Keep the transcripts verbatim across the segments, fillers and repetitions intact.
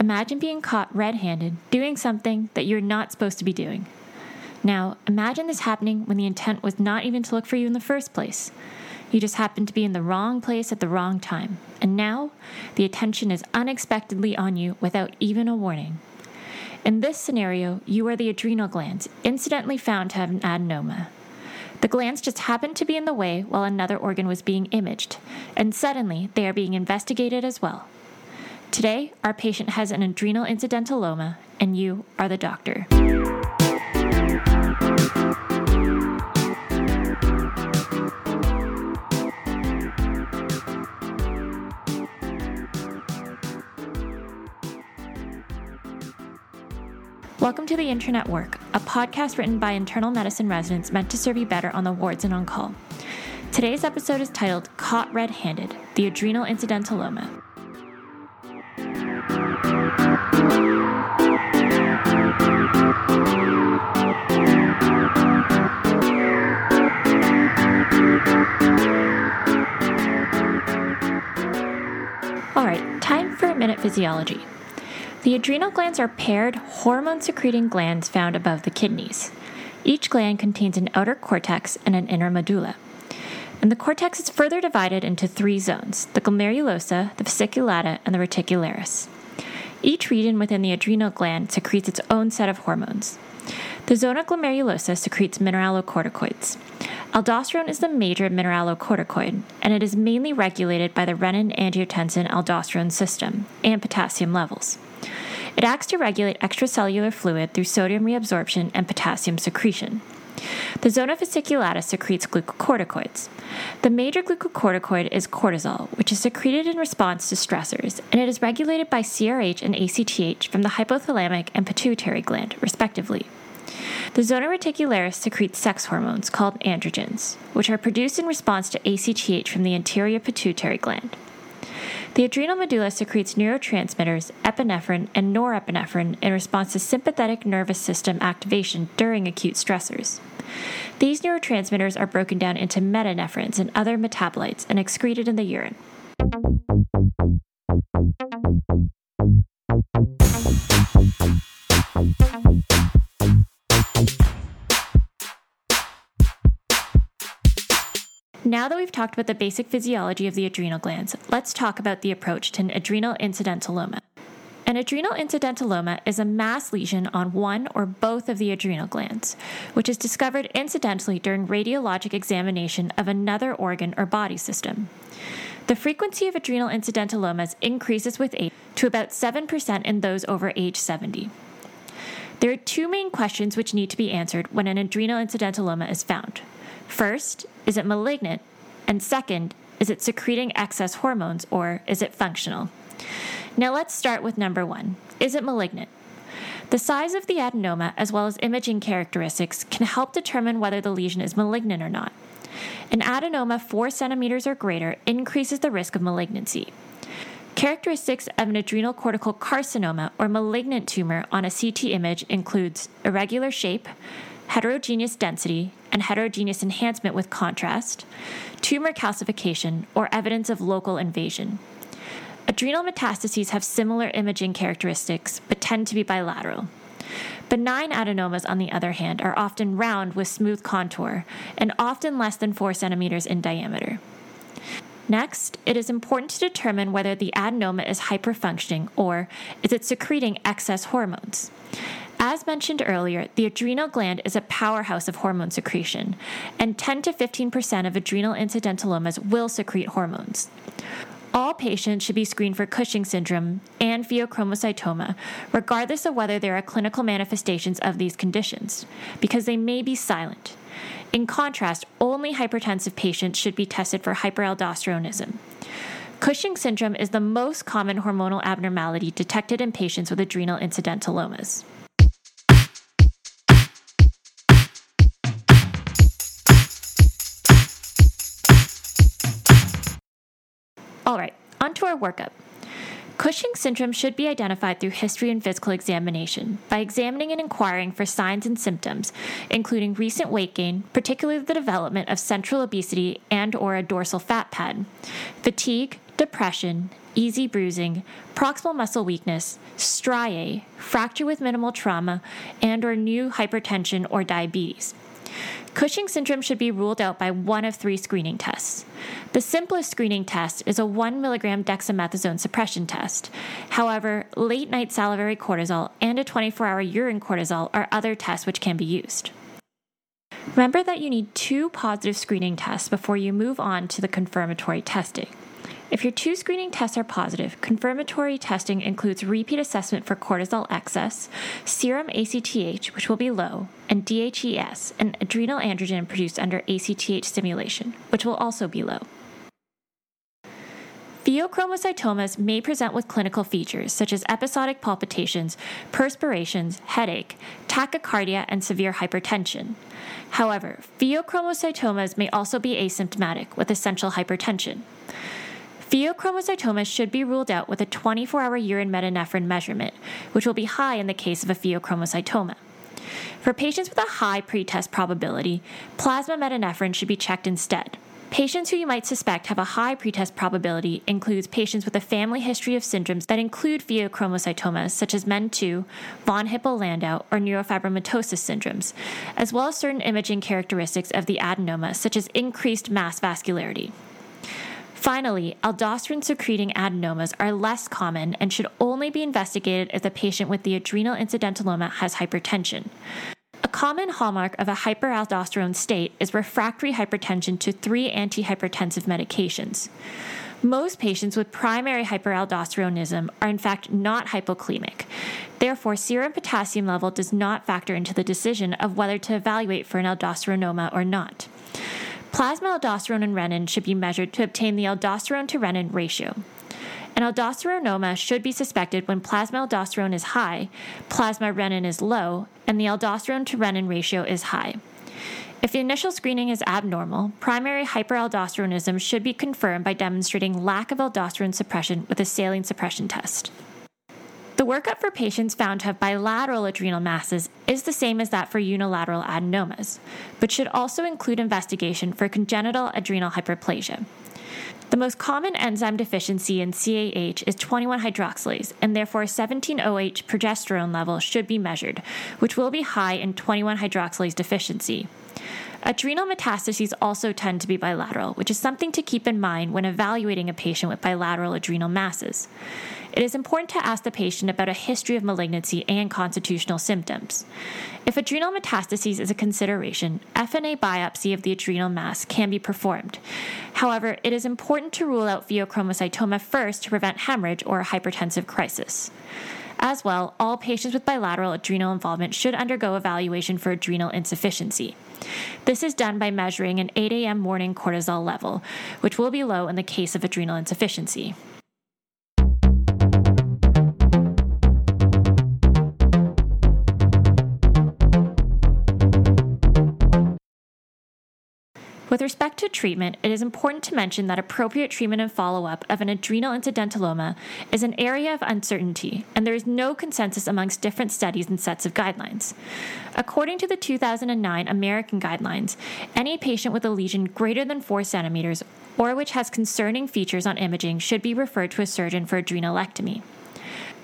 Imagine being caught red-handed doing something that you're not supposed to be doing. Now, imagine this happening when the intent was not even to look for you in the first place. You just happened to be in the wrong place at the wrong time, and now the attention is unexpectedly on you without even a warning. In this scenario, you are the adrenal glands, incidentally found to have an adenoma. The glands just happened to be in the way while another organ was being imaged, and suddenly they are being investigated as well. Today, our patient has an adrenal incidentaloma, and you are the doctor. Welcome to The Internet Work, a podcast written by internal medicine residents meant to serve you better on the wards and on call. Today's episode is titled Caught Red-Handed, the Adrenal Incidentaloma. All right, time for a minute physiology. The adrenal glands are paired, hormone-secreting glands found above the kidneys. Each gland contains an outer cortex and an inner medulla. And the cortex is further divided into three zones, the glomerulosa, the fasciculata, and the reticularis. Each region within the adrenal gland secretes its own set of hormones. The zona glomerulosa secretes mineralocorticoids. Aldosterone is the major mineralocorticoid, and it is mainly regulated by the renin-angiotensin-aldosterone system and potassium levels. It acts to regulate extracellular fluid through sodium reabsorption and potassium secretion. The zona fasciculata secretes glucocorticoids. The major glucocorticoid is cortisol, which is secreted in response to stressors, and it is regulated by C R H and A C T H from the hypothalamic and pituitary gland, respectively. The zona reticularis secretes sex hormones called androgens, which are produced in response to A C T H from the anterior pituitary gland. The adrenal medulla secretes neurotransmitters, epinephrine, and norepinephrine in response to sympathetic nervous system activation during acute stressors. These neurotransmitters are broken down into metanephrines and other metabolites and excreted in the urine. Now that we've talked about the basic physiology of the adrenal glands, let's talk about the approach to an adrenal incidentaloma. An adrenal incidentaloma is a mass lesion on one or both of the adrenal glands, which is discovered incidentally during radiologic examination of another organ or body system. The frequency of adrenal indentalomas increases with age to about seven percent in those over age seventy. There are two main questions which need to be answered when an adrenal incidentaloma is found. First, is it malignant? And second, is it secreting excess hormones, or is it functional? Now let's start with number one. Is it malignant? The size of the adenoma, as well as imaging characteristics, can help determine whether the lesion is malignant or not. An adenoma four centimeters or greater increases the risk of malignancy. Characteristics of an adrenal cortical carcinoma, or malignant tumor, on a C T image includes irregular shape, heterogeneous density, and heterogeneous enhancement with contrast, tumor calcification, or evidence of local invasion. Adrenal metastases have similar imaging characteristics, but tend to be bilateral. Benign adenomas, on the other hand, are often round with smooth contour, and often less than four centimeters in diameter. Next, it is important to determine whether the adenoma is hyperfunctioning, or is it secreting excess hormones. As mentioned earlier, the adrenal gland is a powerhouse of hormone secretion, and ten to fifteen percent of adrenal incidentalomas will secrete hormones. All patients should be screened for Cushing syndrome and pheochromocytoma, regardless of whether there are clinical manifestations of these conditions, because they may be silent. In contrast, only hypertensive patients should be tested for hyperaldosteronism. Cushing syndrome is the most common hormonal abnormality detected in patients with adrenal incidentalomas. All right, onto our workup. Cushing syndrome should be identified through history and physical examination by examining and inquiring for signs and symptoms, including recent weight gain, particularly the development of central obesity and or a dorsal fat pad, fatigue, depression, easy bruising, proximal muscle weakness, striae, fracture with minimal trauma, and or new hypertension or diabetes. Cushing syndrome should be ruled out by one of three screening tests. The simplest screening test is a one milligram dexamethasone suppression test. However, late-night salivary cortisol and a twenty-four hour urine cortisol are other tests which can be used. Remember that you need two positive screening tests before you move on to the confirmatory testing. If your two screening tests are positive, confirmatory testing includes repeat assessment for cortisol excess, serum A C T H, which will be low, and D H E S, an adrenal androgen produced under A C T H stimulation, which will also be low. Pheochromocytomas may present with clinical features such as episodic palpitations, perspirations, headache, tachycardia, and severe hypertension. However, pheochromocytomas may also be asymptomatic with essential hypertension. Pheochromocytomas should be ruled out with a twenty-four hour urine metanephrine measurement, which will be high in the case of a pheochromocytoma. For patients with a high pretest probability, plasma metanephrine should be checked instead. Patients who you might suspect have a high pretest probability includes patients with a family history of syndromes that include pheochromocytomas, such as M E N two, von Hippel-Lindau, or neurofibromatosis syndromes, as well as certain imaging characteristics of the adenoma, such as increased mass vascularity. Finally, aldosterone-secreting adenomas are less common and should only be investigated if the patient with the adrenal incidentaloma has hypertension. A common hallmark of a hyperaldosterone state is refractory hypertension to three antihypertensive medications. Most patients with primary hyperaldosteronism are in fact not hypoclemic. Therefore, serum potassium level does not factor into the decision of whether to evaluate for an aldosteronoma or not. Plasma aldosterone and renin should be measured to obtain the aldosterone to renin ratio. An aldosteronoma should be suspected when plasma aldosterone is high, plasma renin is low, and the aldosterone to renin ratio is high. If the initial screening is abnormal, primary hyperaldosteronism should be confirmed by demonstrating lack of aldosterone suppression with a saline suppression test. The workup for patients found to have bilateral adrenal masses is the same as that for unilateral adenomas, but should also include investigation for congenital adrenal hyperplasia. The most common enzyme deficiency in C A H is twenty-one hydroxylase, and therefore seventeen O H progesterone level should be measured, which will be high in twenty-one hydroxylase deficiency. Adrenal metastases also tend to be bilateral, which is something to keep in mind when evaluating a patient with bilateral adrenal masses. It is important to ask the patient about a history of malignancy and constitutional symptoms. If adrenal metastases is a consideration, F N A biopsy of the adrenal mass can be performed. However, it is important to rule out pheochromocytoma first to prevent hemorrhage or a hypertensive crisis. As well, all patients with bilateral adrenal involvement should undergo evaluation for adrenal insufficiency. This is done by measuring an eight a.m. morning cortisol level, which will be low in the case of adrenal insufficiency. With respect to treatment, it is important to mention that appropriate treatment and follow-up of an adrenal incidentaloma is an area of uncertainty, and there is no consensus amongst different studies and sets of guidelines. According to the two thousand nine American guidelines, any patient with a lesion greater than four centimeters or which has concerning features on imaging should be referred to a surgeon for adrenalectomy.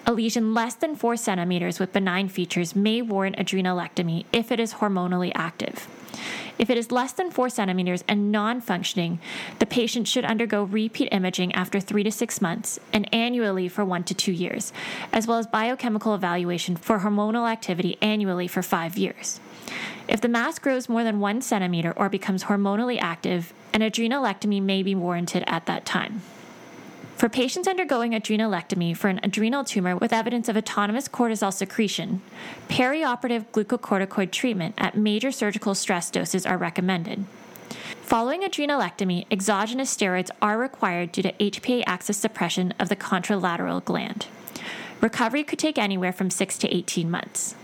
A lesion less than four centimeters with benign features may warrant adrenalectomy if it is hormonally active. If it is less than four centimeters and non-functioning, the patient should undergo repeat imaging after three to six months and annually for one to two years, as well as biochemical evaluation for hormonal activity annually for five years. If the mass grows more than one centimeter or becomes hormonally active, an adrenalectomy may be warranted at that time. For patients undergoing adrenalectomy for an adrenal tumor with evidence of autonomous cortisol secretion, perioperative glucocorticoid treatment at major surgical stress doses are recommended. Following adrenalectomy, exogenous steroids are required due to H P A axis suppression of the contralateral gland. Recovery could take anywhere from six to eighteen months.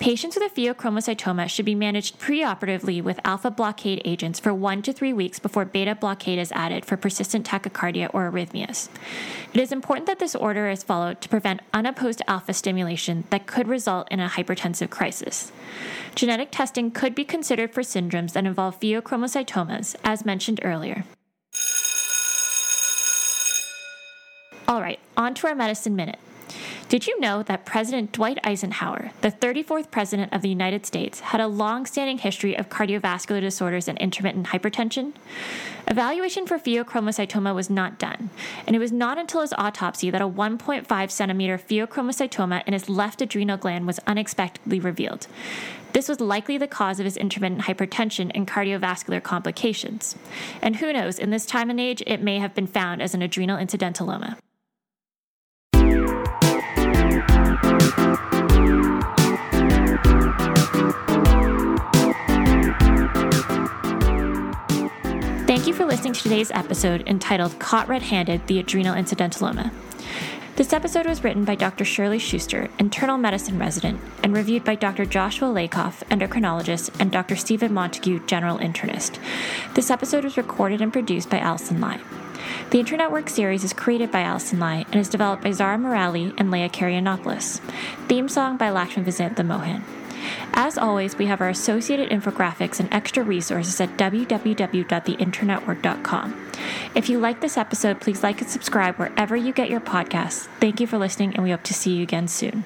Patients with a pheochromocytoma should be managed preoperatively with alpha blockade agents for one to three weeks before beta blockade is added for persistent tachycardia or arrhythmias. It is important that this order is followed to prevent unopposed alpha stimulation that could result in a hypertensive crisis. Genetic testing could be considered for syndromes that involve pheochromocytomas, as mentioned earlier. All right, on to our medicine minute. Did you know that President Dwight Eisenhower, the thirty-fourth president of the United States, had a long-standing history of cardiovascular disorders and intermittent hypertension? Evaluation for pheochromocytoma was not done, and it was not until his autopsy that a one point five centimeter pheochromocytoma in his left adrenal gland was unexpectedly revealed. This was likely the cause of his intermittent hypertension and cardiovascular complications. And who knows, in this time and age, it may have been found as an adrenal incidentaloma. Thank you for listening to today's episode entitled Caught Red-Handed, the Adrenal Incidentaloma. This episode was written by Doctor Shirley Schuster, internal medicine resident, and reviewed by Doctor Joshua Lakoff, endocrinologist, and Doctor Stephen Montague, general internist. This episode was recorded and produced by Alison Lai. The Internet Work series is created by Alison Lai and is developed by Zara Morali and Leah Karyanopoulos. Theme song by Lakshman Vizant the Mohan. As always, we have our associated infographics and extra resources at w w w dot the internet work dot com. If you like this episode, please like and subscribe wherever you get your podcasts. Thank you for listening, and we hope to see you again soon.